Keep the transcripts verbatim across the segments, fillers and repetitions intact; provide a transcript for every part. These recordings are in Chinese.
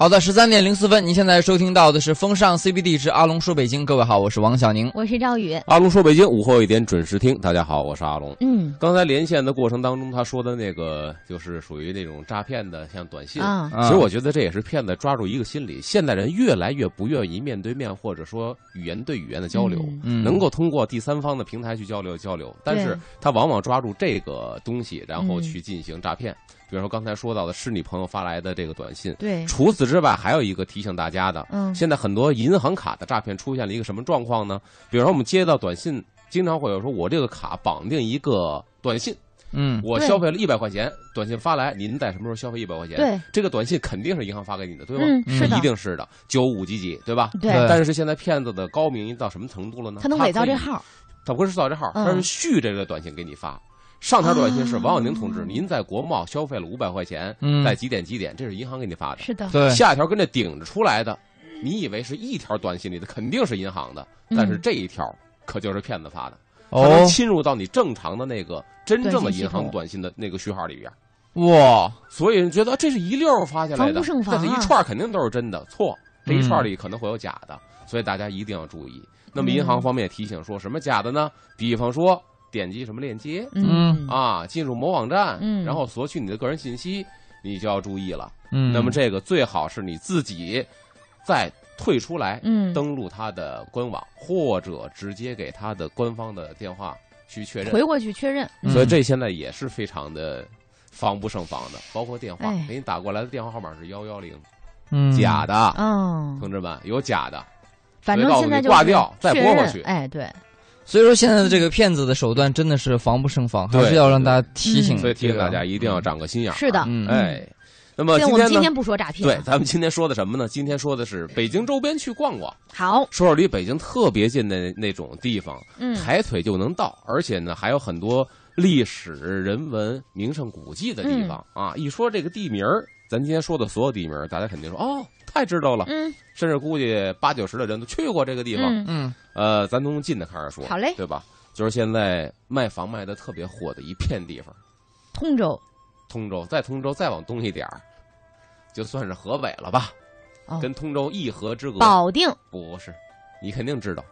好的，十三点零四分，您现在收听到的是风尚 C B D 之阿龙说北京。各位好，我是王小宁，我是赵宇。阿龙说北京，午后一点准时听。大家好，我是阿龙。嗯，刚才连线的过程当中，他说的那个就是属于那种诈骗的，像短信。啊、其实我觉得这也是骗子抓住一个心理，现代人越来越不愿意面对面或者说语言对语言的交流，嗯、能够通过第三方的平台去交流交流，但是他往往抓住这个东西，然后去进行诈骗。嗯，比如说刚才说到的是你朋友发来的这个短信，对。除此之外，还有一个提醒大家的，嗯，现在很多银行卡的诈骗出现了一个什么状况呢？比如说我们接到短信，经常会有说，我这个卡绑定一个短信，嗯，我消费了一百块钱，短信发来，您在什么时候消费一百块钱？对，这个短信肯定是银行发给你的，对吗？嗯，是的，一定是的，九五几几，对吧？对。但是现在骗子的高明到什么程度了呢？他能伪造这号，他不是造这号，他是续这个短信给你发。上条短信是王小宁同志，您在国贸消费了五百块钱，嗯、在几点几点，这是银行给你发的。是的，对。下条跟着顶着出来的，你以为是一条短信里的，肯定是银行的，但是这一条可就是骗子发的，它能侵入到你正常的那个真正的银行短信的那个序号里边。哇！所以人觉得这是一溜发下来的，但是一串肯定都是真的，错，这一串里可能会有假的，所以大家一定要注意。那么银行方面也提醒说什么假的呢？比方说，点击什么链接，嗯啊，进入某网站，嗯，然后索取你的个人信息，你就要注意了。嗯，那么这个最好是你自己再退出来，嗯，登录他的官网，或者直接给他的官方的电话去确认，回过去确认。嗯、所以这现在也是非常的防不胜防的，包括电话给你打过来的电话号码是幺幺零，嗯，假的，嗯、哦，同志们有假的，反正现在就挂掉，再拨过去，哎，对。所以说，现在的这个骗子的手段真的是防不胜防，还是要让大家提醒。嗯、所以提醒大家一定要长个心眼儿。是的，嗯、哎，那么今天呢，我们今天不说诈骗，对，咱们今天说的什么呢？今天说的是北京周边去逛逛。好，说说离北京特别近的那种地方，嗯，抬腿就能到，而且呢还有很多历史、人文、名胜古迹的地方、嗯、啊。一说这个地名儿，咱今天说的所有地名儿，大家肯定说哦，太知道了，嗯，甚至估计八九十的人都去过这个地方，嗯。嗯，呃，咱从近的开始说，好嘞，对吧？就是现在卖房卖的特别火的一片地方，通州，通州，在通州再往东一点儿，就算是河北了吧，哦、跟通州一河之隔。保定不是，你肯定知道，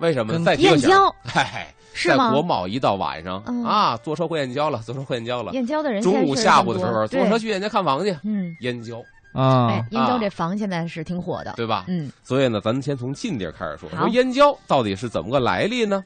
为什么？在燕郊，哎，是吗？在国贸一到晚上、嗯、啊，坐车回燕郊了，坐车回燕郊了。燕郊的人中午下午的时候，坐车去燕郊看房去，嗯，燕郊。啊，哎，燕郊这房现在是挺火的，对吧？嗯，所以呢，咱们先从近地开始说，说燕郊到底是怎么个来历呢？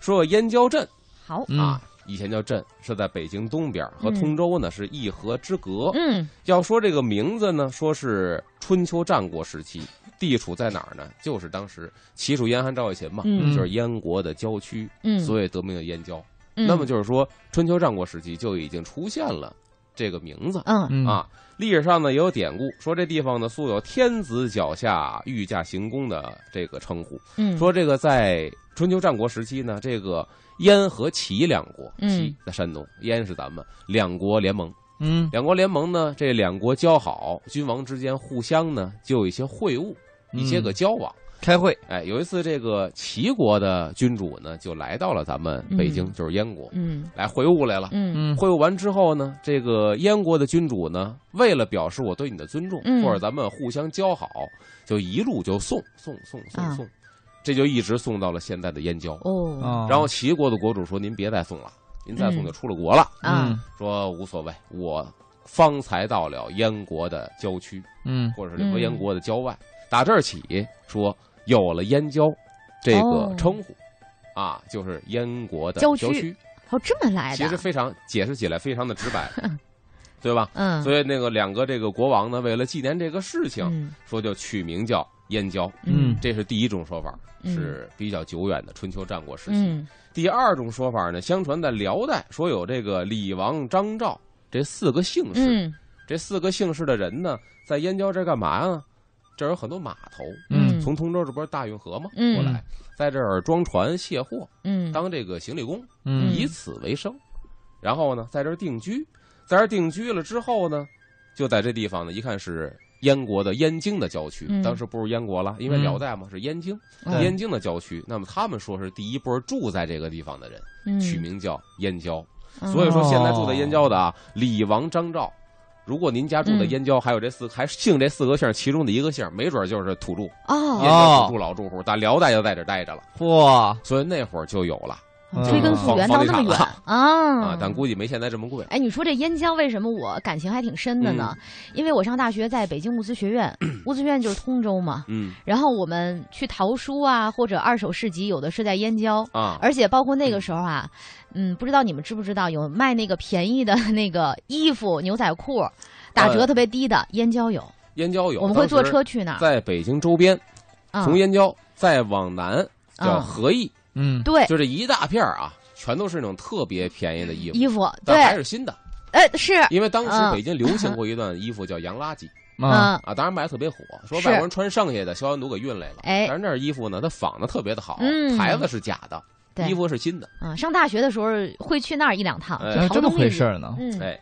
说燕郊镇，好啊，以前叫镇，是在北京东边，和通州呢是一河之隔。嗯，要说这个名字呢，说是春秋战国时期，地处在哪儿呢？就是当时齐楚燕韩赵魏秦嘛，嗯、就是燕国的郊区，嗯，所以得名叫燕郊。嗯、那么就是说，春秋战国时期就已经出现了这个名字，嗯啊，历史上呢也有典故，说这地方呢素有天子脚下御驾行宫的这个称呼，嗯，说这个在春秋战国时期呢，这个燕和齐两国，齐在山东，燕是咱们，两国联盟，嗯，两国联盟呢，这两国交好，君王之间互相呢就有一些会晤，一些个交往。嗯，开会，哎，有一次这个齐国的君主呢，就来到了咱们北京，嗯、就是燕国，嗯，来会晤来了，嗯，会晤完之后呢，这个燕国的君主呢，为了表示我对你的尊重，嗯、或者咱们互相交好，就一路就送送送送送，啊、这就一直送到了现在的燕郊哦。然后齐国的国主说：“您别再送了，您再送就出了国了。嗯”嗯，说无所谓，我方才到了燕国的郊区，嗯，或者是燕国的郊外，嗯、打这儿起说。有了燕郊这个称呼，哦、啊，就是燕国的郊区，郊区哦，这么来的。其实非常解释起来非常的直白，对吧？嗯。所以那个两个这个国王呢，为了纪念这个事情，嗯、说就取名叫燕郊。嗯，这是第一种说法，嗯、是比较久远的春秋战国时期。嗯、第二种说法呢，相传在辽代说有这个李王张赵这四个姓氏，嗯、这四个姓氏的人呢，在燕郊这干嘛呀？这有很多码头，嗯，从通州这不是大运河吗？嗯，过来，在这儿装船卸货，嗯，当这个行李工，嗯，以此为生。然后呢，在这儿定居，在这儿定居了之后呢，就在这地方呢，一看是燕国的燕京的郊区，嗯、当时不是燕国了，因为辽代嘛，嗯、是燕京，嗯、燕京的郊区。那么他们说是第一波住在这个地方的人，嗯、取名叫燕郊。所以说现在住在燕郊的啊，李王张赵。如果您家住的燕郊还有这四、嗯、还姓这四个姓其中的一个姓，没准就是土著哦，燕郊土著老住户，但辽代就在这待着了。哇！所以那会儿就有了。追根溯源到那么远啊！但估计没现在这么贵。哎，你说这燕郊为什么我感情还挺深的呢？因为我上大学在北京物资学院，物资学院就是通州嘛。嗯。然后我们去淘书啊，或者二手市集，有的是在燕郊啊。而且包括那个时候啊，嗯，不知道你们知不知道，有卖那个便宜的那个衣服、牛仔裤，打折特别低的，燕郊有。燕郊有。我们会坐车去那儿。在北京周边，从燕郊再往南叫合益。嗯，对，就这一大片啊，全都是那种特别便宜的衣服，衣服对，但还是新的，哎，是因为当时北京流行过一段衣服叫洋垃圾，嗯啊，当然卖的特别火，说外国人穿剩下的消防毒给运来了，哎，但是那衣服呢，它仿的特别的好，牌子是假的，衣服是新的，啊，上大学的时候会去那儿一两趟，真的回事呢，哎，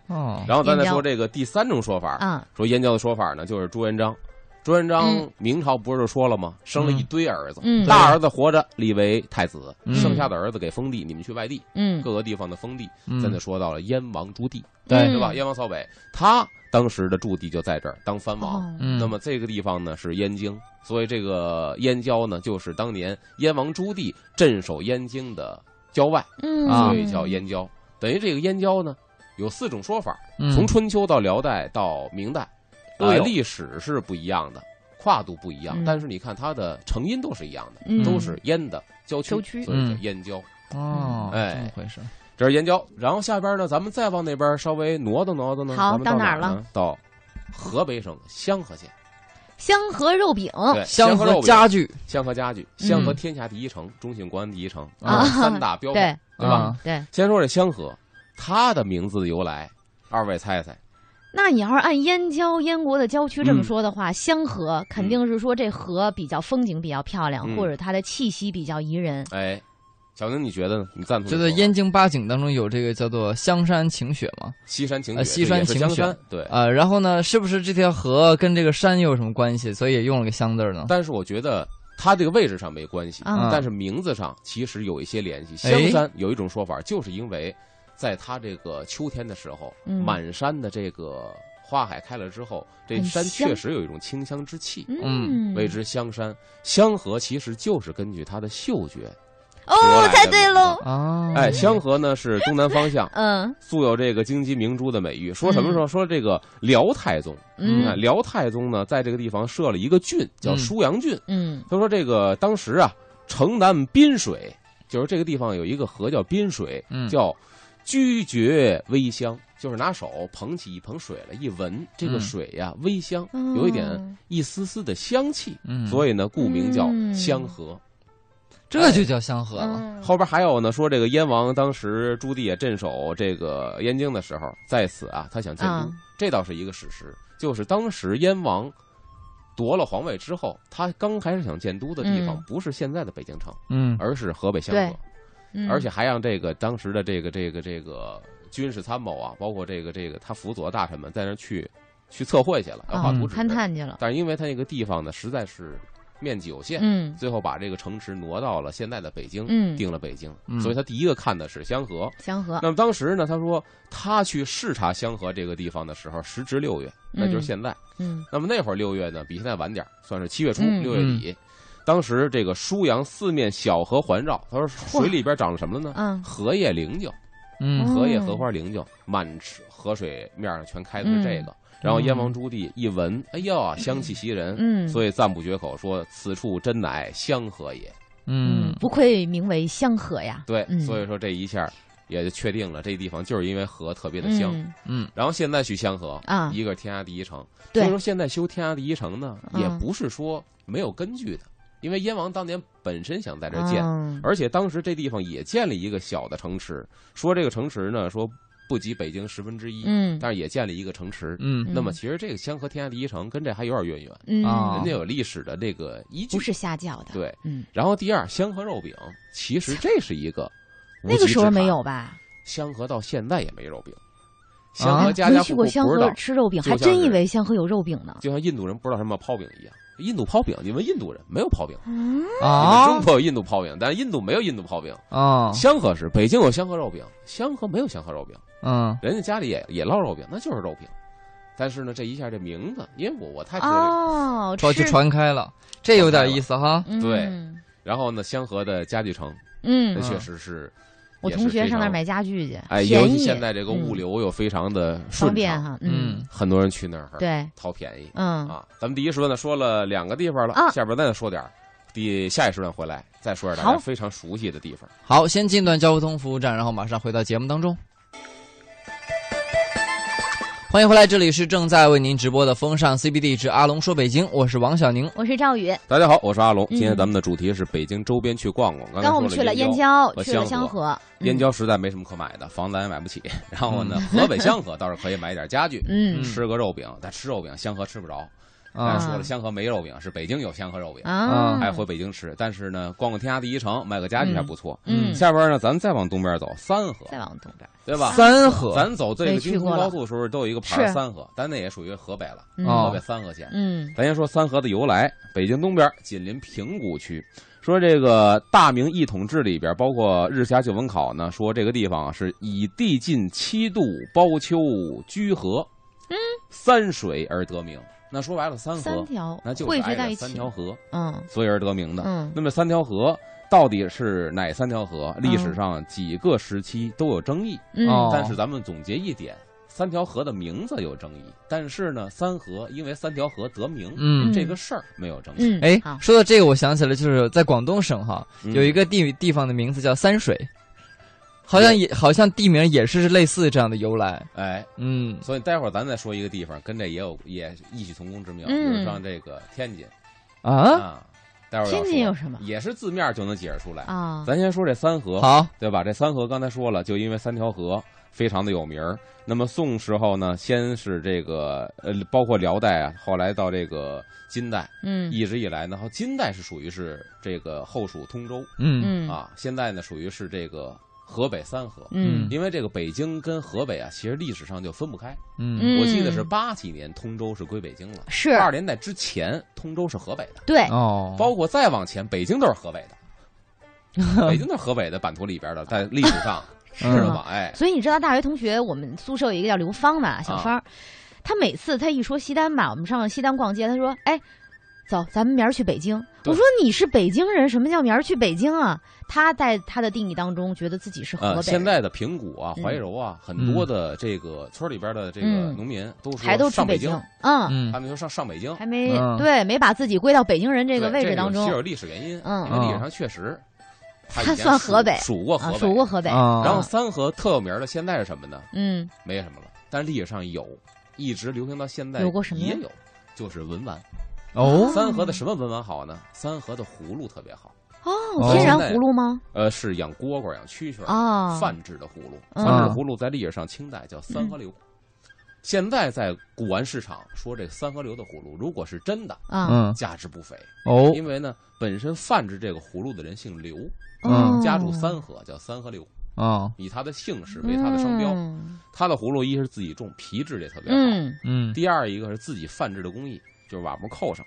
然后咱再说这个第三种说法啊，说燕郊的说法呢，就是朱元璋。朱元璋明朝不是就说了吗？生了一堆儿子，大儿子活着立为太子，剩下的儿子给封地，你们去外地，各个地方的封地。咱就说到了燕王朱棣，对吧？燕王扫北，他当时的驻地就在这儿当藩王。那么这个地方呢是燕京，所以这个燕郊呢就是当年燕王朱棣镇守燕京的郊外，所以叫燕郊。等于这个燕郊呢有四种说法，从春秋到辽代到明代。对，历史是不一样的，跨度不一样，但是你看它的成因都是一样的，都是燕的郊区，所以叫燕郊。哦，哎，回事，这是燕郊。然后下边呢，咱们再往那边稍微挪动挪动呢，好，到哪儿了？到河北省香河县，香河肉饼，香河家具，香河家具，香河天下第一城，中信国安第一城啊，三大标配，对吧？对。先说这香河，它的名字的由来，二位猜猜？那你要是按燕郊、燕国的郊区这么说的话，香河肯定是说这河比较风景比较漂亮，或者它的气息比较宜人。哎，小宁，你觉得呢？你赞同？觉得燕京八景当中有这个叫做香山晴雪吗？西山晴雪，西山晴雪，对啊。然后呢，是不是这条河跟这个山有什么关系？所以也用了个香字呢？但是我觉得它这个位置上没关系，但是名字上其实有一些联系。香山有一种说法，就是因为。在它这个秋天的时候，嗯、满山的这个花海开了之后，这山确实有一种清香之气，嗯，谓之香山。香河其实就是根据它的嗅觉。哦，猜对喽！啊，哎，香河呢是东南方向，嗯，素有这个京畿明珠的美誉。说什么时候？说这个辽太宗，嗯，辽太宗呢在这个地方设了一个郡，叫舒阳郡，嗯，他说这个当时啊，城南滨水，就是这个地方有一个河叫滨水，嗯、叫。居绝微香，就是拿手捧起一盆水来一闻，这个水呀微香，有一点一丝丝的香气，所以呢，故名叫香河，这就叫香河了。后边还有呢，说这个燕王当时朱棣也镇守这个燕京的时候，在此啊，他想建都，这倒是一个史实，就是当时燕王夺了皇位之后，他刚开始想建都的地方不是现在的北京城，嗯，而是河北香河。而且还让这个当时的这个这个这个军事参谋啊，包括这个这个他辅佐大臣们在那去去测绘去了，画图纸勘探去了。但是因为他那个地方呢，实在是面积有限，嗯，最后把这个城池挪到了现在的北京，嗯，定了北京。所以他第一个看的是香河。香河。那么当时呢，他说他去视察香河这个地方的时候，时值六月，那就是现在。嗯。那么那会儿六月呢，比现在晚点，算是七月初六月底。当时这个舒阳四面小河环绕，他说水里边长了什么了呢？嗯，荷叶灵柩，嗯，荷叶荷花灵柩，满河水面上全开的是这个。然后燕王朱棣一闻，哎呀，香气袭人，嗯，所以赞不绝口，说此处真乃香河也。嗯，不愧名为香河呀。对，所以说这一下也就确定了，这地方就是因为河特别的香。嗯，然后现在去香河啊，一个天下第一城。所以说现在修天下第一城呢，也不是说没有根据的。因为燕王当年本身想在这建，嗯、而且当时这地方也建了一个小的城池，说这个城池呢，说不及北京十分之一，嗯，但是也建了一个城池，嗯，那么其实这个香河天下第一城跟这还有点渊源，嗯，人家有历史的这个依据，不是瞎叫的，对，嗯。然后第二，香河肉饼，其实这是一个无稽之谈，那个时候没有吧？香河到现在也没肉饼。香河家家户户不知道，没去过香河吃肉饼，还真以为香河有肉饼呢。就像印度人不知道什么泡饼一样，印度泡饼，你问印度人没有泡饼啊？中国有印度泡饼，但是印度没有印度泡饼啊。香河是北京有香河肉饼，香河没有香河肉饼，嗯，人家家里也也烙肉饼，那就是肉饼。但是呢，这一下这名字，因为我我太知道，传就传开了，这有点意思哈。对，嗯、然后呢，香河的家具城，嗯，那确实是。我同学上那儿买家具去，哎，尤其现在这个物流又非常的顺便哈，嗯，很多人去那儿对淘便宜，嗯啊，咱们第一时段呢说了两个地方了，啊、下边再说点儿，第下一时段回来再说点大家非常熟悉的地方。好，先进段交通服务站，然后马上回到节目当中。欢迎回来，这里是正在为您直播的风尚 C B D 之阿龙说北京，我是王小宁，我是赵宇，大家好，我是阿龙。今天咱们的主题是北京周边去逛逛。刚刚我们去了燕郊，去了香河。燕郊实在没什么可买的，房子也买不起。然后呢，河北香河倒是可以买点家具，嗯，吃个肉饼，但吃肉饼香河吃不着。刚才说了，香河没肉饼，是北京有香河肉饼，哎，回北京吃。但是呢，逛逛天下第一城，买个家具还不错。嗯，下边呢，咱们再往东边走，三河。再往东边，对吧？三河，咱走这个京通高速的时候都有一个牌三河，但那也属于河北了，河北三河县。嗯，咱先说三河的由来，北京东边紧邻平谷区。说这个大明一统制里边，包括日辖九文考呢，说这个地方是以地近七度，包丘居河，嗯，三水而得名。那说白了，三河三条那就是挨着三条河，嗯，所以而得名的。嗯，那么三条河到底是哪三条河？嗯、历史上几个时期都有争议。嗯，但是咱们总结一点，三条河的名字有争议，但是呢，三河因为三条河得名，嗯，这个事儿没有争议。哎、嗯，说到这个，我想起来，就是在广东省哈，有一个地地方的名字叫三水。好像也好像地名也是类似这样的由来，哎，嗯，所以待会儿咱再说一个地方，跟这也有也异曲同工之妙，比如像这个天津，啊，待会儿天津有什么？也是字面就能解释出来啊。咱先说这三河，好，对吧？这三河刚才说了，就因为三条河非常的有名儿。那么宋时候呢，先是这个呃，包括辽代啊，后来到这个金代，嗯，一直以来呢，金代是属于是这个后蜀通州，嗯啊，现在呢属于是这个。河北三河，嗯，因为这个北京跟河北啊，其实历史上就分不开。嗯，我记得是八几年通州是归北京了，是八十年代之前通州是河北的，对，哦，包括再往前北京都是河北的，北京都是河北的版图里边的，在历史上是吧？哎，所以你知道大学同学，我们宿舍有一个叫刘芳的小芳，他每次他一说西单吧，我们上西单逛街，他说，哎。走，咱们明儿去北京。我说你是北京人，什么叫明儿去北京啊？他在他的定义当中，觉得自己是河北人。呃、现在的平谷啊、怀柔啊，嗯、很多的这个村里边的这个农民都说还都去北京。嗯，他们说上上北京，还没、嗯、对，没把自己归到北京人这个位置当中。这有历史原因，嗯，因为历史上确实。它算河北，属过河北，属过河北。然后三河特有名的现在是什么呢？嗯，没什么了，但历史上有，一直流行到现在。有过什么？也有，就是文玩。哦，三河的什么文玩好呢？三河的葫芦特别好。哦，天然葫芦吗？呃，是养蝈蝈、养蛐蛐啊，泛制的葫芦。泛制葫芦在历史上清代叫三河流，现在在古玩市场说这三河流的葫芦，如果是真的，嗯，价值不菲。哦，因为呢，本身泛制这个葫芦的人姓刘，嗯，家住三河，叫三河刘。啊，以他的姓氏为他的商标。他的葫芦一是自己种，皮质也特别好。嗯，第二一个是自己泛制的工艺。就是瓦木扣上，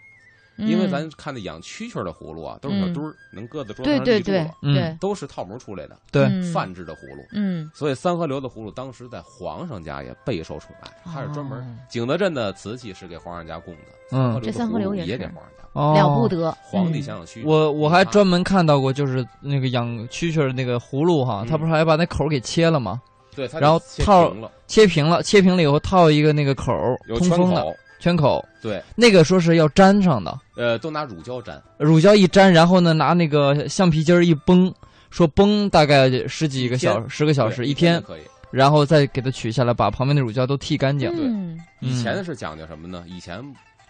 因为咱看的养蛐蛐的葫芦啊，都是小墩儿，能搁在桌子上立住了，对，都是套模出来的，对，泛制的葫芦，嗯，所以三河流的葫芦当时在皇上家也备受宠爱，它是专门景德镇的瓷器是给皇上家供的，嗯，这三河流也给皇上家，了不得，皇帝想想蛐蛐，我我还专门看到过，就是那个养蛐蛐那个葫芦哈，他不是还把那口给切了吗？对，然后套切平了，切平了以后套一个那个口，通风的。圈口对，那个说是要粘上的，呃，都拿乳胶粘，乳胶一粘，然后呢，拿那个橡皮筋儿一绷，说绷大概十几个小时，十个小时一天，可以，然后再给它取下来，把旁边的乳胶都剃干净。对，以前是讲究什么呢？以前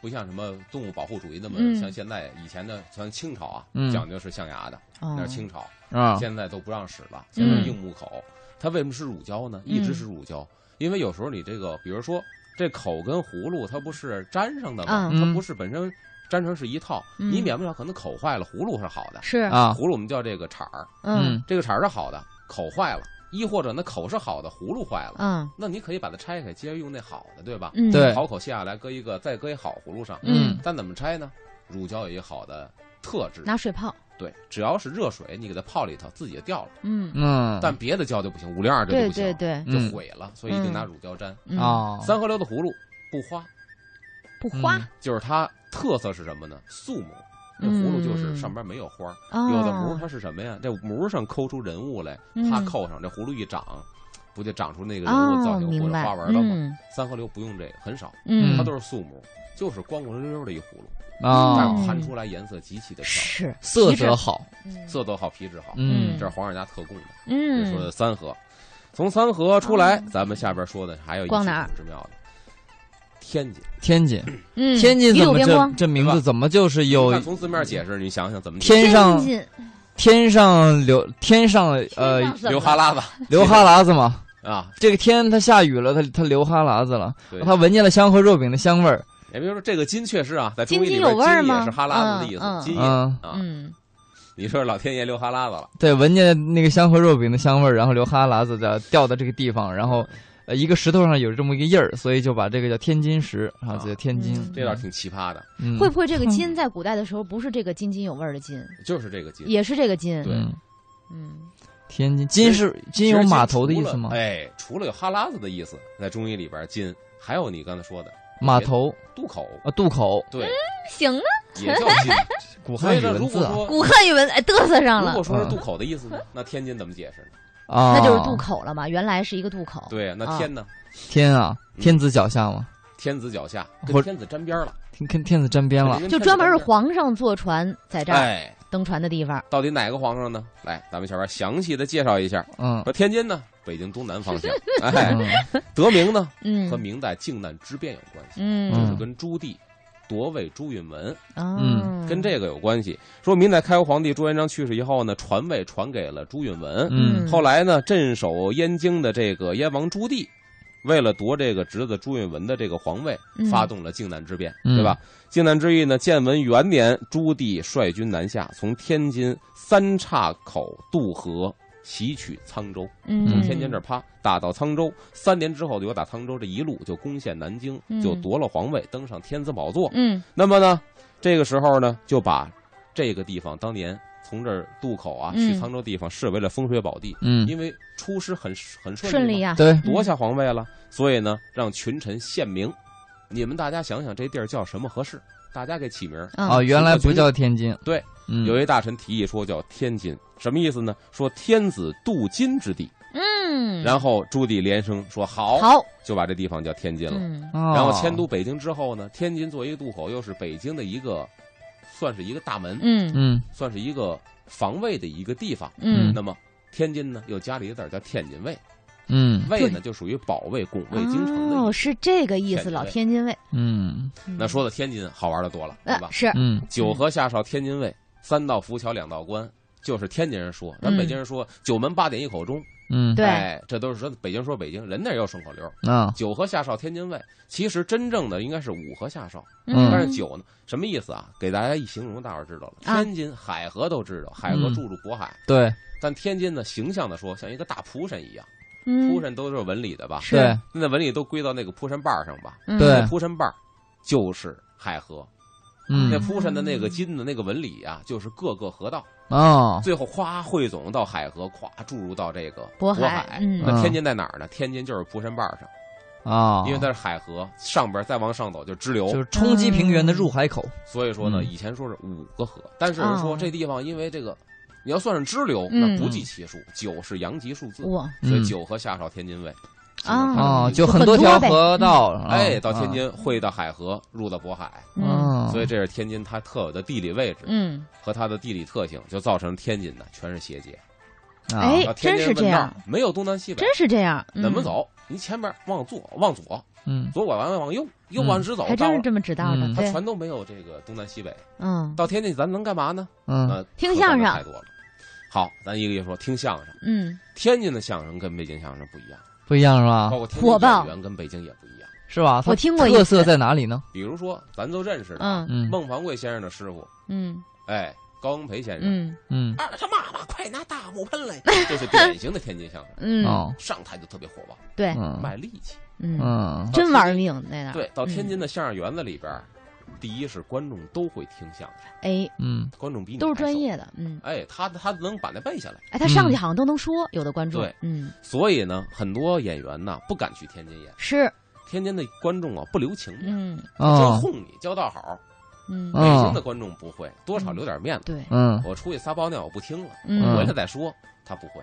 不像什么动物保护主义那么像现在，以前的像清朝啊，讲究是象牙的，那是清朝啊，现在都不让使了，现在硬木口，它为什么是乳胶呢？一直是乳胶，因为有时候你这个，比如说。这口跟葫芦它不是粘上的吗？它不是本身粘成是一套，你免不了可能口坏了，葫芦是好的，是啊，葫芦我们叫这个铲儿，嗯，这个铲儿是好的，口坏了，亦或者那口是好的，葫芦坏了，嗯，那你可以把它拆开，接着用那好的，对吧？对，好口卸下来，搁一个，再搁一好葫芦上，嗯，但怎么拆呢？乳胶有一好的特质，拿水泡，对，只要是热水，你给它泡里头，自己就掉了，嗯嗯，但别的胶就不行，五零二就不行，对对对，就毁了，所以一定拿乳胶粘啊。三河流的葫芦不花。不花、嗯、就是它特色是什么呢？素母。这葫芦就是上边没有花、嗯、有的模它是什么呀？这模上抠出人物来，它扣上、嗯、这葫芦一长，不就长出那个人物造型或者花纹了吗、嗯、三河流不用这个，很少、嗯、它都是素母，就是光光溜溜的一葫芦、哦、但盘出来颜色极其的漂亮，色泽好、嗯、色泽好，皮质好，嗯，这是皇上家特供的。嗯，这说的三河，从三河出来、嗯、咱们下边说的还有一个很重要的天津，天津，嗯，天津怎么这这名字怎么就是有？从字面解释，你想想怎么天上天上流天上呃流哈喇子，流哈喇子嘛啊！这个天它下雨了，它它流哈喇子了，它闻见了香和肉饼的香味儿。也比如说这个金确实啊，在中医里边金也是哈喇子的意思，金啊，嗯，你说老天爷流哈喇子了，对，闻见那个香和肉饼的香味儿，然后流哈喇子的掉到这个地方，然后。呃，一个石头上有这么一个印儿，所以就把这个叫天津石啊，叫天津。嗯、这倒挺奇葩的、嗯。会不会这个金在古代的时候不是这个津津有味的金，就是这个金，也是这个金？对，嗯，天津金是金有码头的意思吗？哎，除了有哈喇子的意思，在中医里边金还有你刚才说的码头、渡口啊，渡口。对，嗯、行啊，也叫金。古汉语文字、啊，古汉语文哎嘚瑟上了。如果说是渡口的意思呢，嗯、那天津怎么解释呢？啊、那就是渡口了嘛，原来是一个渡口。对，那天呢？啊天啊，天子脚下吗？天子脚下，跟天子沾边了，跟天子沾边了，就专门是皇上坐船在这儿、哎、登船的地方。到底哪个皇上呢？来，咱们下边详细的介绍一下。嗯，说天津呢，北京东南方向。哎，嗯、得名呢，嗯，和明代靖难之变有关系。嗯，就是跟朱棣夺位朱允炆，嗯，跟这个有关系。说明代开国皇帝朱元璋去世以后呢，传位传给了朱允炆。嗯，后来呢，镇守燕京的这个燕王朱棣，为了夺这个侄子朱允炆的这个皇位，发动了靖难之变，嗯、对吧？靖难之役呢，建文元年，朱棣率军南下，从天津三岔口渡河，袭取沧州，从天津这儿啪打到沧州，三年之后就有打沧州，这一路就攻陷南京，就夺了皇位，登上天子宝座。嗯，那么呢，这个时候呢，就把这个地方当年从这儿渡口啊去沧州地方视为了风水宝地。嗯，因为出师很很顺利啊，对，夺下皇位了，所以呢，让群臣献名。你们大家想想，这地儿叫什么合适？大家给起名啊，原来不叫天津，对。嗯、有一大臣提议说叫天津，什么意思呢？说天子渡津之地。嗯，然后朱棣连声说好，好，就把这地方叫天津了。嗯哦、然后迁都北京之后呢，天津作为一个渡口，又是北京的一个，算是一个大门，嗯嗯，算是一个防卫的一个地方。嗯，那么天津呢，又加了一个字叫天津卫。嗯，卫呢就属于保卫、拱卫京城的。哦，是这个意思，老天津卫。嗯，那说到天津，好玩的多了，对吧？呃、是，嗯，九河下哨，天津卫。三道浮桥，两道关，就是天津人说。咱北京人说、嗯、九门八点一口钟，嗯，对、哎，这都是说北京说北京人那也有顺口溜啊、哦。九河下哨天津卫，其实真正的应该是五河下哨，嗯、但是九呢什么意思啊？给大家一形容，大伙知道了。天津、啊、海河都知道，海河注入渤海、嗯，对。但天津呢，形象的说，像一个大蒲扇一样，蒲扇都是文理的吧？对、嗯，那文理都归到那个蒲扇把上吧？对、嗯，蒲扇把就是海河。嗯、那铺上的那个金的那个纹理啊，就是各个河道啊、哦，最后夸汇总到海河，夸注入到这个渤海。渤海嗯、那天津在哪儿呢？天津就是蒲扇坝上啊、哦，因为它是海河上边，再往上走就是支流，就是冲击平原的入海口。嗯、所以说呢，以前说是五个河，但是说这地方因为这个，你要算是支流，那不计其数，嗯、九是阳极数字，所以九河下哨天津卫。啊、哦，就很多条河道、嗯，哎，到天津汇到海河，入到渤海，嗯，所以这是天津它特有的地理位置，嗯，和它的地理特性，就造成天津的全是斜街，哎、啊，真是这样，没有东南西北，真是这样，嗯、怎么走？你前面往左，往左，嗯，左拐完往右，右往直走，还真是这么直道的、嗯，它全都没有这个东南西北，嗯，到天津咱能干嘛呢？嗯，呃、听相声太多了，好，咱一个一个说，听相声，嗯，天津的相声跟北京相声不一样。不一样是吧？包括天津演员跟北京也不一样，是吧？我听过特色在哪里呢？比如说，咱都认识的，嗯，孟凡贵先生的师傅，嗯，哎，高英培先生，嗯嗯，二他妈妈快拿大木盆来，这是典型的天津相声，嗯，上台就特别火爆，对，卖力气，嗯，真玩命那个。对，到天津的相声园子里边，第一是观众都会听相声，哎，嗯，观众比你都是专业的，嗯，哎，他他能把那背下来，哎，他上去好像都能说，有的观众，对，嗯，所以呢，很多演员呢不敢去天津演，是天津的观众啊不留情面，嗯，教哄你教到好，嗯，北京的观众不会，多少留点面子，对，嗯，我出去撒包尿我不听了，我回来再说，他不会。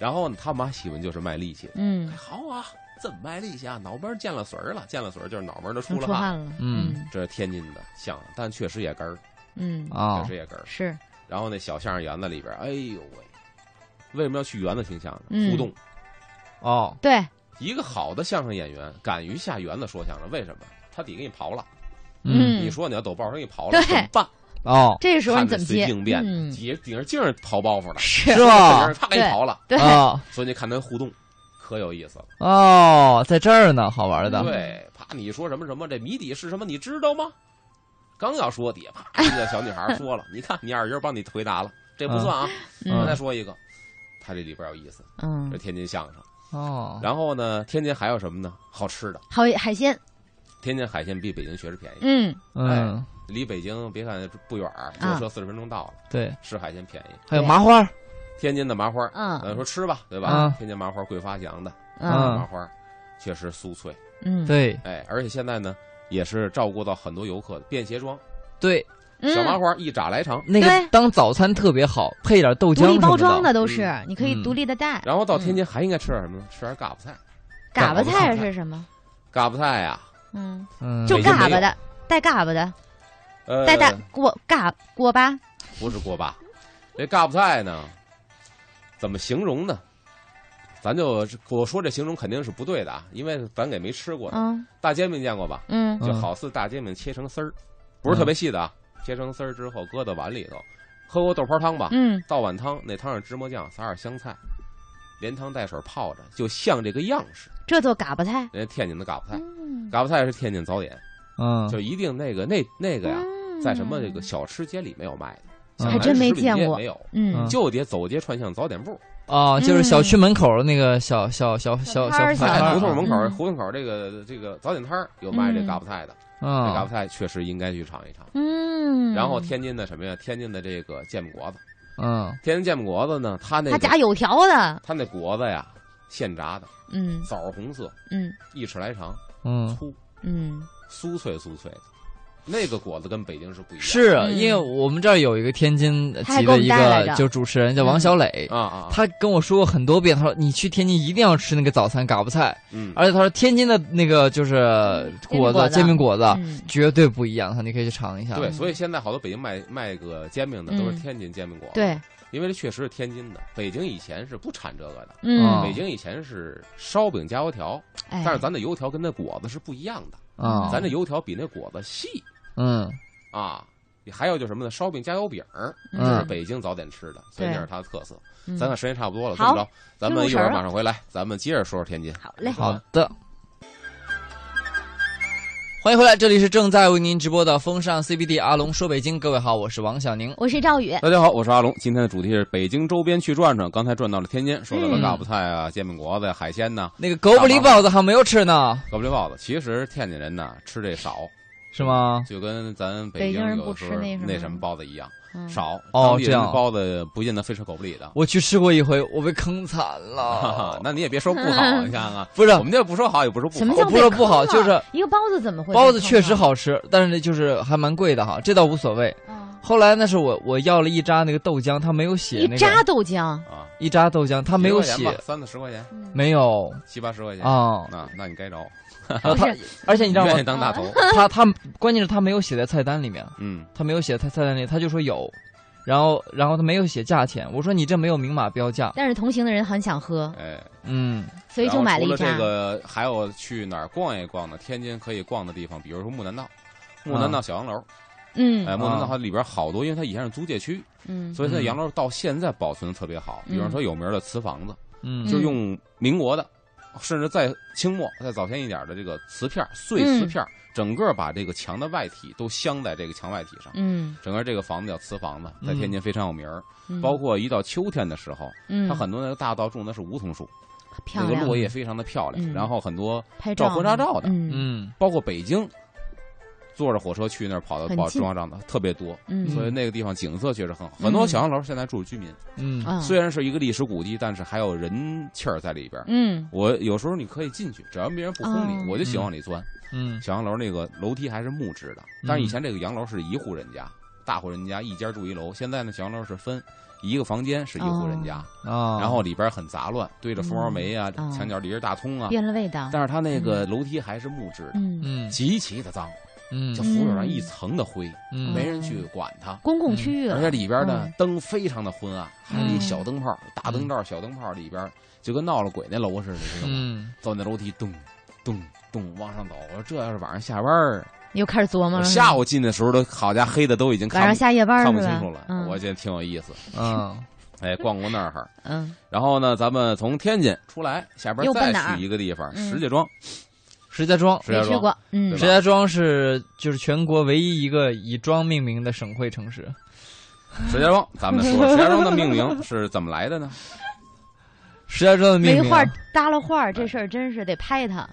然后呢，他妈喜欢就是卖力气，嗯，好啊，怎么卖力气啊？脑门见了水儿了，见了水儿就是脑门都出了汗了，嗯，这是天津的相声，但确实也根儿，嗯啊，确实也根儿是。然后那小相声园子里边，哎呦喂，为什么要去园子听相声？互动，哦，对。一个好的相声演员敢于下园子说相声，为什么？他得给你刨了。嗯，你说你要抖包袱，给你刨了怎么办？哦，这个时候你怎么接？应变，顶顶着劲儿刨包袱了，是吧？啪给你刨了，对。所以你看他互动，可有意思了。哦，在这儿呢，好玩的。对，啪，你说什么什么？这谜底是什么？你知道吗？刚要说底，啪，一个小女孩说了，你看你二姨帮你回答了，这不算啊。我再说一个，他这里边有意思。嗯，这天津相声。哦，然后呢？天津还有什么呢？好吃的，好海鲜。天津海鲜比北京确实便宜。嗯嗯，离北京别看不远，坐车四十分钟到了。对，吃海鲜便宜。还有麻花，天津的麻花。嗯，说吃吧，对吧？天津麻花桂发祥的，麻花确实酥脆。嗯，对，哎，而且现在呢，也是照顾到很多游客的便携装。对，小麻花一炸来长，那个当早餐特别好，配点豆浆。独立包装的都是，你可以独立的带。然后到天津还应该吃点什么？吃点嘎巴菜。嘎巴菜是什么？嘎巴菜呀，嗯，就嘎巴的，带嘎巴的，带带锅嘎锅巴。不是锅巴，这嘎巴菜呢，怎么形容呢？咱就我说这形容肯定是不对的啊，因为咱给没吃过的。大煎饼见过吧？嗯，就好似大煎饼切成丝儿，不是特别细的啊。切成丝儿之后，搁到碗里头，喝口豆泡汤吧。嗯，倒碗汤，那汤上芝麻酱，撒点香菜，连汤带水泡着，就像这个样式。这做嘎巴菜，人家天津的嘎巴菜，嗯、嘎巴菜是天津早点，嗯，就一定那个那那个呀，嗯、在什么这个小吃街里没有卖的，还真没见过，没有，嗯，就得走街串巷早点部。哦，就是小区门口那个小小小小小摊胡同门口胡同口这个这个早点摊有卖这嘎巴菜的，这嘎巴菜确实应该去尝一尝。嗯，然后天津的什么呀？天津的这个煎饼果子，嗯，天津煎饼果子呢，它那它加油条的，它那果子呀，现炸的，嗯，枣红色，嗯，一尺来长，嗯，粗，嗯，酥脆酥脆的。那个果子跟北京是不一样，是因为我们这儿有一个天津籍的一个就主持人叫王小磊啊，他跟我说过很多遍，他说你去天津一定要吃那个早餐嘎巴菜，嗯，而且他说天津的那个就是果子煎饼果子绝对不一样，他你可以去尝一下。对，所以现在好多北京卖卖个煎饼的都是天津煎饼果子，对，因为这确实是天津的，北京以前是不产这个的，嗯，北京以前是烧饼加油条，但是咱的油条跟那果子是不一样的啊，咱这油条比那果子细。嗯，啊，还有就是什么呢？烧饼加油饼，这是北京早点吃的，所以那是它的特色。咱看时间差不多了，这么着，咱们一会儿马上回来，咱们接着说说天津。好嘞，好的。欢迎回来，这里是正在为您直播的风尚 C B D 阿龙说北京。各位好，我是王小宁，我是赵宇，大家好，我是阿龙。今天的主题是北京周边去转转，刚才转到了天津，说到了嘎巴菜啊、煎饼果子、海鲜呢，那个狗不理包子还没有吃呢。狗不理包子，其实天津人呢吃这少。是吗？就跟咱北京人不吃那那什么包子一样，少。哦，这样包子不见得非吃狗不理的。我去吃过一回，我被坑惨了。那你也别说不好，你看看，不是我们这不说好，也不说不好，我不说不好，就是一个包子怎么会？包子确实好吃，但是就是还蛮贵的哈，这倒无所谓。后来那是我我要了一扎那个豆浆，他没有写一扎豆浆啊，一扎豆浆他没有写，三四十块钱没有，七八十块钱啊，那那你该着。他，而且你知道吗？当大头，他他关键是他没有写在菜单里面，嗯，他没有写在菜单里，他就说有，然后然后他没有写价钱，我说你这没有明码标价。但是同行的人很想喝，哎，嗯，所以就买了一扎。这个还有去哪儿逛一逛呢？天津可以逛的地方，比如说木南道，木南道小洋楼，嗯，哎，木南道它里边好多，因为它以前是租界区，嗯，所以它洋楼到现在保存的特别好。比方说有名的瓷房子，嗯，就用民国的。甚至在清末，在早前一点的这个瓷片碎瓷片、嗯、整个把这个墙的外体都镶在这个墙外体上。嗯，整个这个房子叫瓷房子，在天津非常有名儿。嗯、包括一到秋天的时候，嗯，它很多那个大道种的是梧桐树，漂亮，那个落叶非常的漂亮。嗯、然后很多照婚纱照的，嗯，包括北京坐着火车去那儿跑到跑中央站的特别多，嗯，所以那个地方景色确实很好，很多小洋楼现在住居民，嗯，虽然是一个历史古迹，但是还有人气儿在里边，嗯，我有时候你可以进去，只要别人不轰你，我就喜欢你钻，嗯，小洋楼那个楼梯还是木质的，但是以前这个洋楼是一户人家，大户人家一家住一楼，现在呢小洋楼是分。一个房间是一户人家，哦，然后里边很杂乱，堆着蜂窝煤啊，嗯，墙角里边大通啊，变了味道。但是它那个楼梯还是木质的，嗯，极其的脏，嗯，就浮有上一层的灰，嗯，没人去管它。公共区域，而且里边呢灯非常的昏暗，还有一小灯泡，大灯罩小灯泡里边就跟闹了鬼那楼似的，知道吗？走那楼梯咚咚咚往上走，我说这要是晚上下班儿。又开始琢磨了。下午进的时候都好家黑的都已经看晚上下夜班看不清楚了，嗯，我觉得挺有意思。嗯，哎，逛过那儿。嗯，然后呢，咱们从天津出来，下边再去一个地方，石家庄。石家庄，石家庄，嗯，石家庄是就是全国唯一一个以庄命名的省会城市。石家庄，咱们说石家庄的命名是怎么来的呢？石家庄的命名，没画搭了画，这事儿真是得拍它。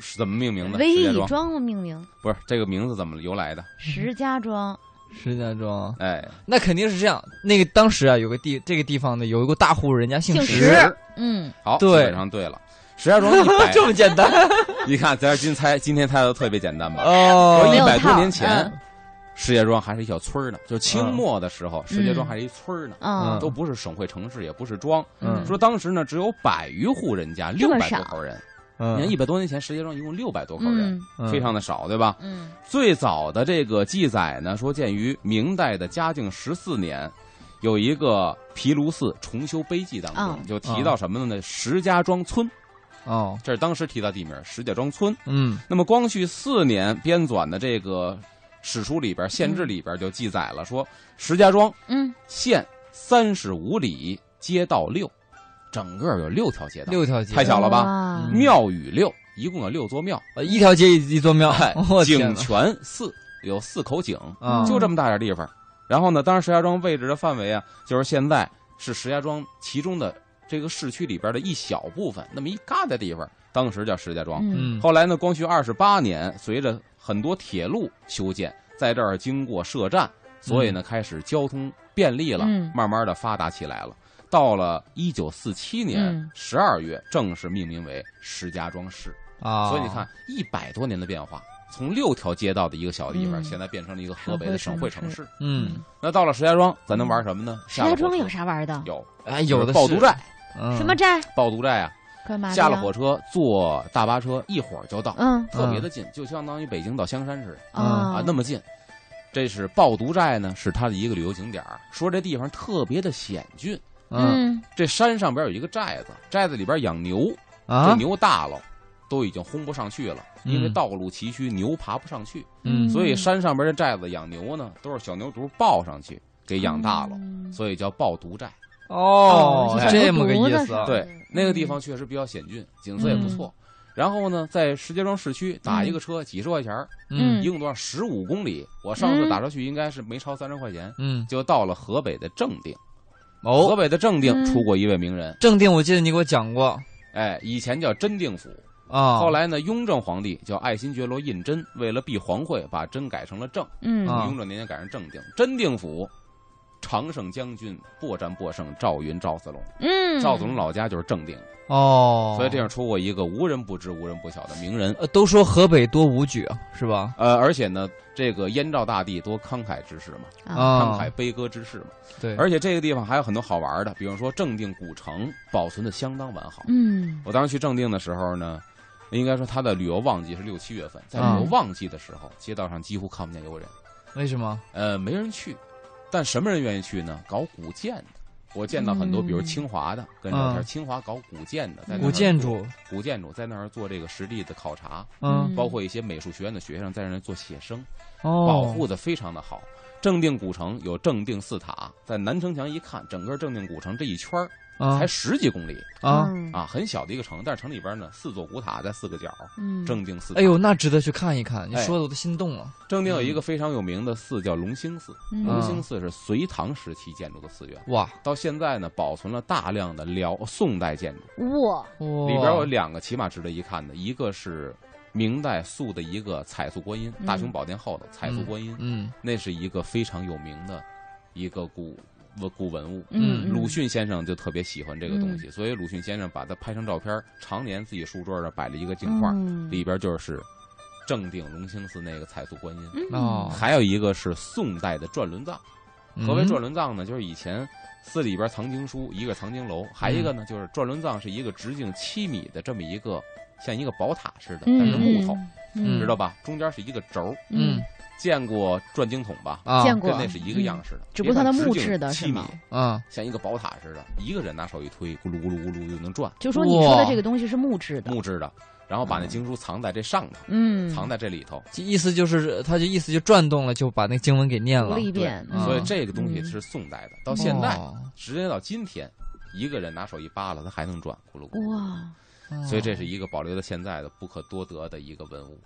是怎么命名的？唯一以庄命名，不是这个名字怎么由来的？石家庄，石家庄，哎，那肯定是这样。那个当时啊，有个地，这个地方呢，有一个大户人家姓石，嗯，好，基本上对了。石家庄这么简单，你看咱今猜今天猜的特别简单吧？哦，一百多年前。石家庄还是一小村呢，就是清末的时候，嗯，石家庄还是一村呢，嗯，都不是省会城市，也不是庄。嗯，说当时呢，只有百余户人家，六百多口人。你看一百多年前，石家庄一共六百多口人，嗯，非常的少，对吧？嗯，最早的这个记载呢，说见于明代的嘉靖十四年，有一个毗卢寺重修碑记当中，哦，就提到什么呢？石家庄村。哦，这是当时提到地名石家庄村。嗯，那么光绪四年编纂的这个。史书里边、县志里边就记载了，说石家庄，嗯，县三十五里，街道六，整个有六条街道，六条街太小了吧？庙宇六，一共有六座庙，呃，一条街一座庙，井泉寺有四口井，就这么大点地方。然后呢，当然石家庄位置的范围啊，就是现在是石家庄其中的这个市区里边的一小部分，那么一旮瘩地方，当时叫石家庄。后来呢，光绪二十八年，随着很多铁路修建在这儿经过设站，所以呢开始交通便利了，嗯，慢慢的发达起来了。到了一九四七年十二月，正式命名为石家庄市啊。哦，所以你看一百多年的变化，从六条街道的一个小地方，嗯，现在变成了一个河北的省会城市。嗯，那到了石家庄，咱能玩什么呢？石家庄有啥玩的？有，哎，有的是抱独寨，嗯，什么寨？抱独寨啊。下了火车，坐大巴车，一会儿就到，嗯，特别的近，就相当于北京到香山似的，嗯，啊，那么近。这是抱独寨呢，是它的一个旅游景点，说这地方特别的险峻，嗯，这山上边有一个寨子，寨子里边养牛，啊，这牛大了都已经轰不上去了，因为道路崎岖，牛爬不上去，嗯，所以山上边的寨子养牛呢，都是小牛犊抱上去给养大了，嗯，所以叫抱独寨。哦，哎，这么个意思，啊，对。那个地方确实比较险峻，景色也不错。嗯，然后呢，在石家庄市区打一个车，嗯，几十块钱，嗯，一共多少？十五公里。我上次打车去应该是没超三十块钱，嗯，就到了河北的正定。哦，河北的正定出过一位名人。正定，我记得你给我讲过。哎，以前叫真定府啊，哦，后来呢，雍正皇帝叫爱新觉罗胤禛，为了避皇讳，把真改成了正。嗯，雍正年间改成正定，真定府。常胜将军破战获胜赵云赵子龙，嗯，赵子龙老家就是正定哦，所以这样出过一个无人不知无人不晓的名人。呃，都说河北多武举啊，是吧？呃，而且呢，这个燕赵大地多慷慨之士嘛，哦，慷慨悲歌之士嘛。对，而且这个地方还有很多好玩的，比如说正定古城保存的相当完好。嗯，我当时去正定的时候呢，应该说它的旅游旺季是六七月份，在旅游旺季的时候，嗯，街道上几乎看不见游人。为什么？呃，没人去。但什么人愿意去呢？搞古建的，我见到很多，比如清华的，跟聊天，清华搞古建的，在那古建筑，古建筑在那儿做这个实地的考察，嗯，包括一些美术学院的学生在那儿做写生，哦，保护的非常的好。正定古城有正定四塔，在南城墙一看，整个正定古城这一圈儿才十几公里啊，嗯，啊，很小的一个城，但是城里边呢，四座古塔在四个角，嗯，正定寺。哎呦，那值得去看一看！你说的我都心动了。哎，正定有一个非常有名的寺叫隆兴寺，嗯，隆兴寺是隋唐时期建筑的寺院，哇，到现在呢保存了大量的辽宋代建筑，哇，里边有两个起码值得一看的，一个是明代塑的一个彩塑国音，嗯、大雄宝殿后的彩塑国音，嗯，嗯那是一个非常有名的一个古古文物。嗯，鲁迅先生就特别喜欢这个东西，嗯、所以鲁迅先生把它拍成照片，常年自己书桌上摆了一个镜画，嗯、里边就是正定隆兴寺那个彩塑观音。哦、嗯，还有一个是宋代的转轮藏。何为转轮藏呢？就是以前寺里边藏经书，一个藏经楼，还一个呢就是转轮藏是一个直径七米的这么一个像一个宝塔似的，但是木头，嗯、知道吧？中间是一个轴。嗯，见过转经筒吧？啊，见过，跟那是一个样式的，嗯、只不过它的木质的是吗？啊，像一个宝塔似的，一个人拿手一推，咕噜咕噜咕噜就能转。就说你说的这个东西是木质的，木质的。然后把那经书藏在这上头，嗯，藏在这里头，意思就是他就意思就转动了，就把那经文给念了一遍。所以这个东西是宋代的，到现在直接到今天，一个人拿手一扒拉，他还能转，咕噜咕噜。哇！所以这是一个保留到现在的不可多得的一个文物。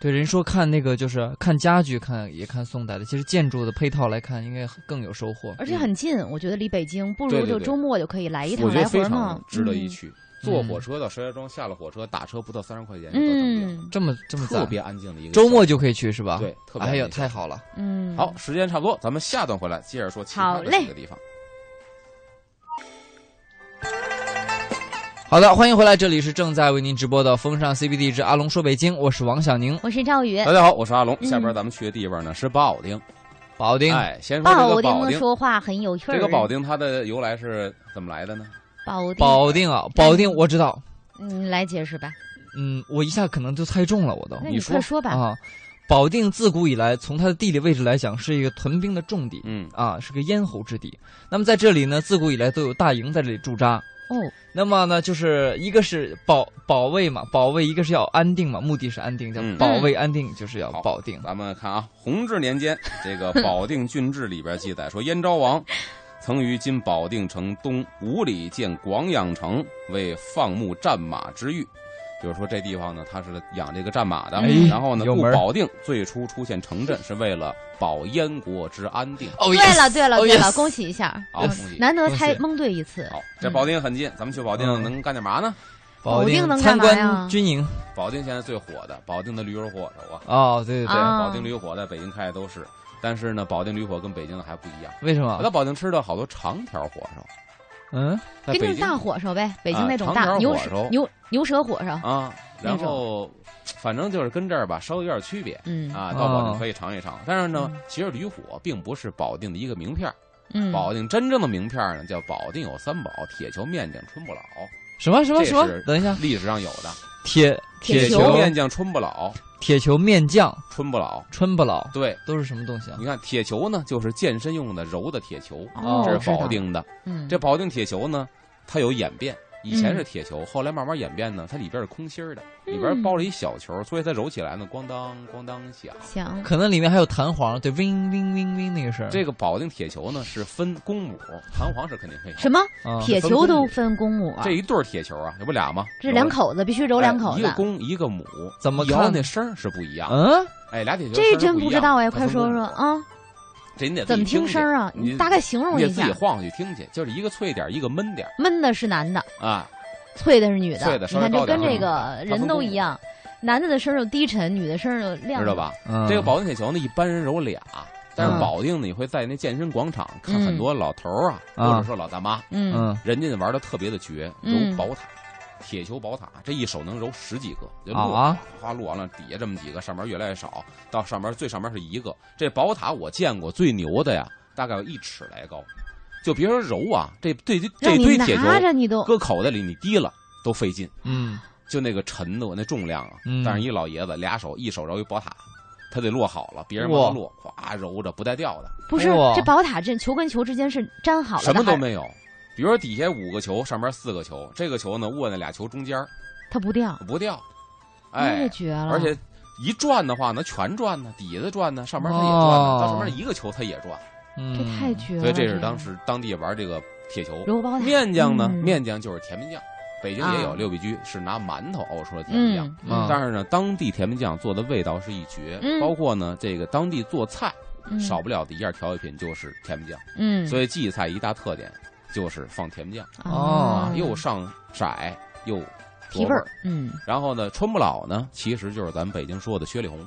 对，人说看那个就是看家具，看也看宋代的，其实建筑的配套来看，应该更有收获。而且很近，我觉得离北京不如就周末就可以来一趟，来回嘛，值得一去。坐火车到石家庄，下了火车打车不到三十块钱就到正定了，嗯、这么这么特别安静的一个周末就可以去是吧？对，特别哎呀太好了，嗯，好，时间差不多，咱们下段回来接着说其他的几个地方。好的，欢迎回来，这里是正在为您直播的风尚 C B D 之阿龙说北京，我是王小宁，我是赵宇，大家好，我是阿龙。嗯、下边咱们去的地方呢是保定。保定，哎，先说这个保定，保定说话很有趣。这个保定它的由来是怎么来的呢？保定，保定啊，保定我知道，你来解释吧。嗯，我一下可能就猜中了，我都。那你快说吧。啊，保定自古以来，从它的地理位置来讲，是一个屯兵的重地，嗯，啊，是个咽喉之地。那么在这里呢，自古以来都有大营在这里驻扎。哦。那么呢，就是一个是保保卫嘛，保卫一个是要安定嘛，目的是安定，叫保卫安定，就是要保定。嗯、咱们看啊，弘治年间，这个《保定郡志》里边记载说，燕昭王。曾于今保定城东五里建广养城，为放牧战马之寓。就是说这地方呢，它是养这个战马的。哎、然后呢，故保定最初出现城镇是为了保燕国之安定。哦，对了，对了，对了，恭喜一下！好，难得猜蒙对一次。好，这保定很近，咱们去保定能干点嘛呢？保定能参观军营。保定现在最火的，保定的驴油火烧啊！哦，对对对，保定驴油火在北京开的都是。但是呢，保定驴火跟北京的还不一样，为什么？我在保定吃的好多长条火烧，嗯，跟那大火烧呗，北京那种大牛牛牛舌火烧啊。然后，反正就是跟这儿吧，稍微有点区别，嗯啊，到保定可以尝一尝。但是呢，其实驴火并不是保定的一个名片，嗯，保定真正的名片呢叫保定有三宝：铁球、面酱、春不老。什么什么什么？等一下，历史上有的铁铁球、面酱、春不老。铁球、面酱、春不老、春不老，对，都是什么东西啊？你看铁球呢，就是健身用的柔的铁球，哦、这是保定的。嗯，这保定铁球呢，它有演变，以前是铁球，嗯、后来慢慢演变呢，它里边是空心儿的，里边包了一小球，所以它揉起来呢，咣当咣当响。响，可能里面还有弹簧，对，嗡嗡嗡嗡那个声。这个保定铁球呢是分公母，弹簧是肯定没有。什么？铁球都分公母啊？这一对铁球啊，这不俩吗？这两口子必须揉两口子，一个公一个母，怎么摇那声是不一样？嗯，哎，俩铁球这真不知道哎，快说说啊！这你得怎么听声啊？你大概形容一下。你自己晃去听去，就是一个脆点，一个闷点。闷的是男的啊，脆的是女的。脆的，你看就跟这个人都一样，男的的声就低沉，女的声就亮，知道吧？这个保定铁球呢，一般人揉俩，但是保定呢，你会在那健身广场看很多老头啊，或者说老大妈，嗯，人家玩的特别的绝，揉宝塔，铁球宝塔，这一手能揉十几个，就录啊，哗录完了，底下这么几个，上面越来越少，到上面最上面是一个。这宝塔我见过最牛的呀，大概有一尺来高，就别说揉啊，这这这堆铁球搁口袋里你提了都费劲，嗯，就那个沉的那重量啊。但是一老爷子俩手一手揉一宝塔，他得落好了，别人帮他落，哗揉着不带掉的。不是这宝塔这球跟球之间是粘好了，什么都没有。比如说底下五个球，上边四个球，这个球呢握在俩球中间，它不掉，不掉，哎，那绝了！而且一转的话呢，全转呢，底下转呢，上边它也转呢，哦、到上边一个球它也转，嗯、这太绝了！所以这是当时当地玩这个铁球。面酱呢，嗯、面酱就是甜面酱，北京也有六必居是拿馒头熬出来的甜面酱，嗯嗯、但是呢，当地甜面酱做的味道是一绝，嗯、包括呢这个当地做菜、嗯、少不了的一样调味品就是甜面酱，嗯，所以蓟菜一大特点。就是放甜面酱，哦，又上色又提味儿。嗯，然后呢，春不老呢，其实就是咱们北京说的雪里红。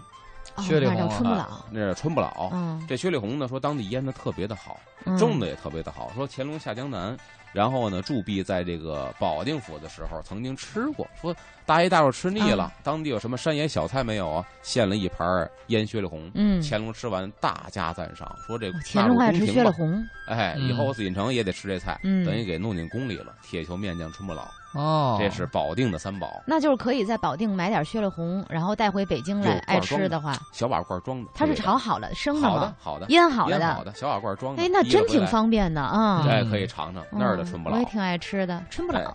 雪里红啊，那是春不老。嗯，这雪里红呢，说当地腌的特别的好，种的也特别的好。说乾隆下江南，然后呢，驻跸在这个保定府的时候，曾经吃过。说大爷大肉吃腻了，当地有什么山野小菜没有啊？献了一盘腌雪里红。嗯，乾隆吃完大加赞赏，说这乾隆爱吃雪里红。哎，以后紫禁城也得吃这菜，等于给弄进宫里了。铁球面酱春不老。哦，这是保定的三宝，那就是可以在保定买点雪里红，然后带回北京来爱吃的话，小瓦罐装的，它是炒好了生的吗？好的，好的，腌好了的，好的，小瓦罐装的。哎，那真挺方便的啊！哎，可以尝尝那儿的春不老，我也挺爱吃的春不老。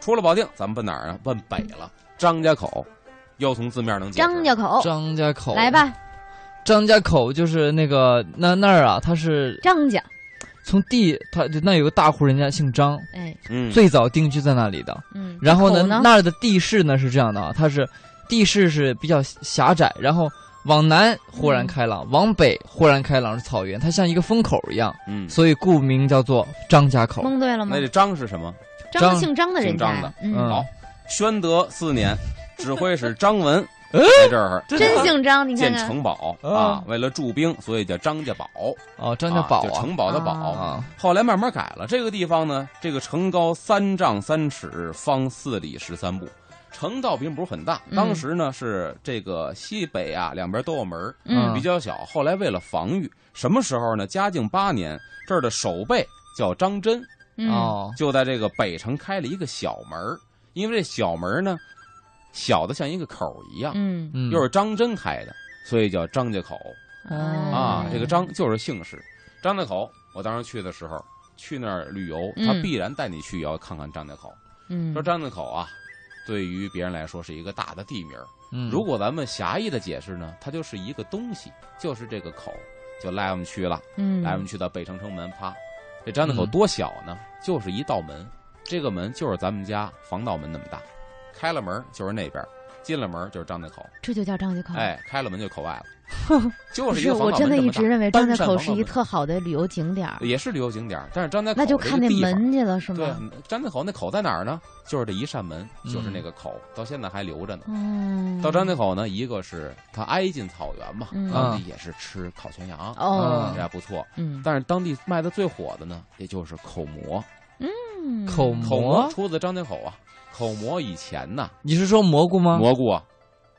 出了保定，咱们奔哪儿啊？奔北了，张家口，又从字面能解释。张家口，张家口，来吧。张家口就是那个那那儿啊，它是张家。从地，他那有个大户人家姓张，哎，嗯，最早定居在那里的，嗯，然后呢，那儿的地势呢是这样的啊，它是地势是比较狭窄，然后往南豁然开朗，嗯、往北豁然开朗是草原，它像一个风口一样，嗯，所以故名叫做张家口。蒙对了吗？那这张是什么？张姓张的人家。姓张的，嗯，好。宣德四年，指挥使张文。在这儿真姓张，你看建城堡啊，为了驻兵，所以叫张家堡。哦，张家堡，城堡的堡。后来慢慢改了。这个地方呢，这个城高三丈三尺，方四里十三步。城道并不是很大，当时呢是这个西北啊两边都有门，嗯，比较小。后来为了防御，什么时候呢？嘉靖八年，这儿的守备叫张真，哦，就在这个北城开了一个小门，因为这小门呢。小的像一个口一样，嗯，又是张真开的，所以叫张家口。哦、啊，这个张就是姓氏。张家口，我当时去的时候，去那儿旅游，他必然带你去也要看看张家口。嗯，说张家口啊，对于别人来说是一个大的地名。嗯，如果咱们狭义的解释呢，它就是一个东西，就是这个口，就赖我们去了。嗯，赖我们去到北城城门，啪，这张家口多小呢？嗯、就是一道门，这个门就是咱们家防盗门那么大。开了门就是那边，进了门就是张家口，这就叫张家口。哎，开了门就口外了，就是一个。我真的一直认为张家口是一个特好的旅游景点，也是旅游景点。但是张家口那就看那门去了，是吗？对，张家口那口在哪儿呢？就是这一扇门，就是那个口，到现在还留着呢。嗯，到张家口呢，一个是它挨近草原嘛，当地也是吃烤全羊，哦，这还不错。嗯，但是当地卖的最火的呢，也就是口蘑。嗯，口蘑出自张家口啊。口蘑以前呢，你是说蘑菇吗？蘑菇啊，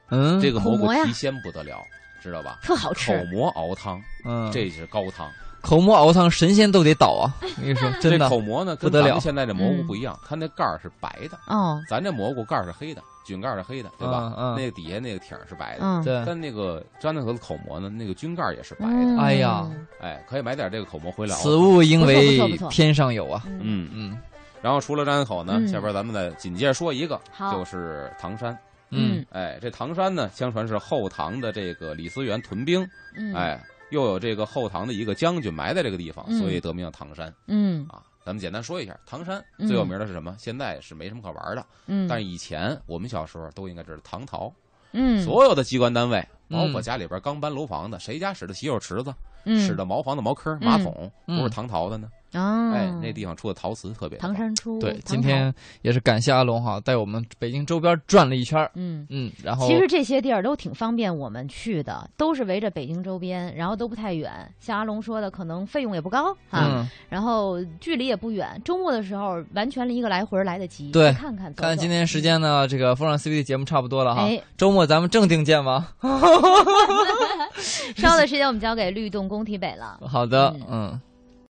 嗯，这个蘑菇提鲜不得了，知道吧？特好吃。口蘑熬汤，嗯，这是高汤。口蘑熬汤，神仙都得倒啊！我跟你说，真的。这口蘑呢，跟咱们现在这蘑菇不一样，它那盖儿是白的，哦，咱这蘑菇盖儿是黑的，菌盖儿是黑的，对吧？那个底下那个挺是白的，对。但那个张家口的口蘑呢，那个菌盖儿也是白的。哎呀，哎，可以买点这个口蘑回来。此物因为天上有啊，嗯嗯。然后除了张家口呢，嗯、下边咱们再紧接着说一个，就是唐山。嗯，哎，这唐山呢，相传是后唐的这个李思源屯兵，嗯、哎，又有这个后唐的一个将军埋在这个地方，嗯、所以得名叫唐山。嗯，啊，咱们简单说一下，唐山最有名的是什么？嗯、现在是没什么可玩的。嗯，但是以前我们小时候都应该知道唐陶。嗯，所有的机关单位，包括家里边刚搬楼房的，谁家使的洗手池子，使的茅房的茅坑、马桶，不是唐陶的呢？啊，哎，那地方出的陶瓷特别。唐山出。对，今天也是感谢阿龙哈，带我们北京周边转了一圈。嗯嗯，然后其实这些地儿都挺方便我们去的，都是围着北京周边，然后都不太远。像阿龙说的，可能费用也不高啊，然后距离也不远，周末的时候完全一个来回来得及。对，看看。看今天时间呢，这个风尚 C B D 节目差不多了哈，周末咱们正定见吧。稍后的时间我们交给律动工体北了。好的，嗯。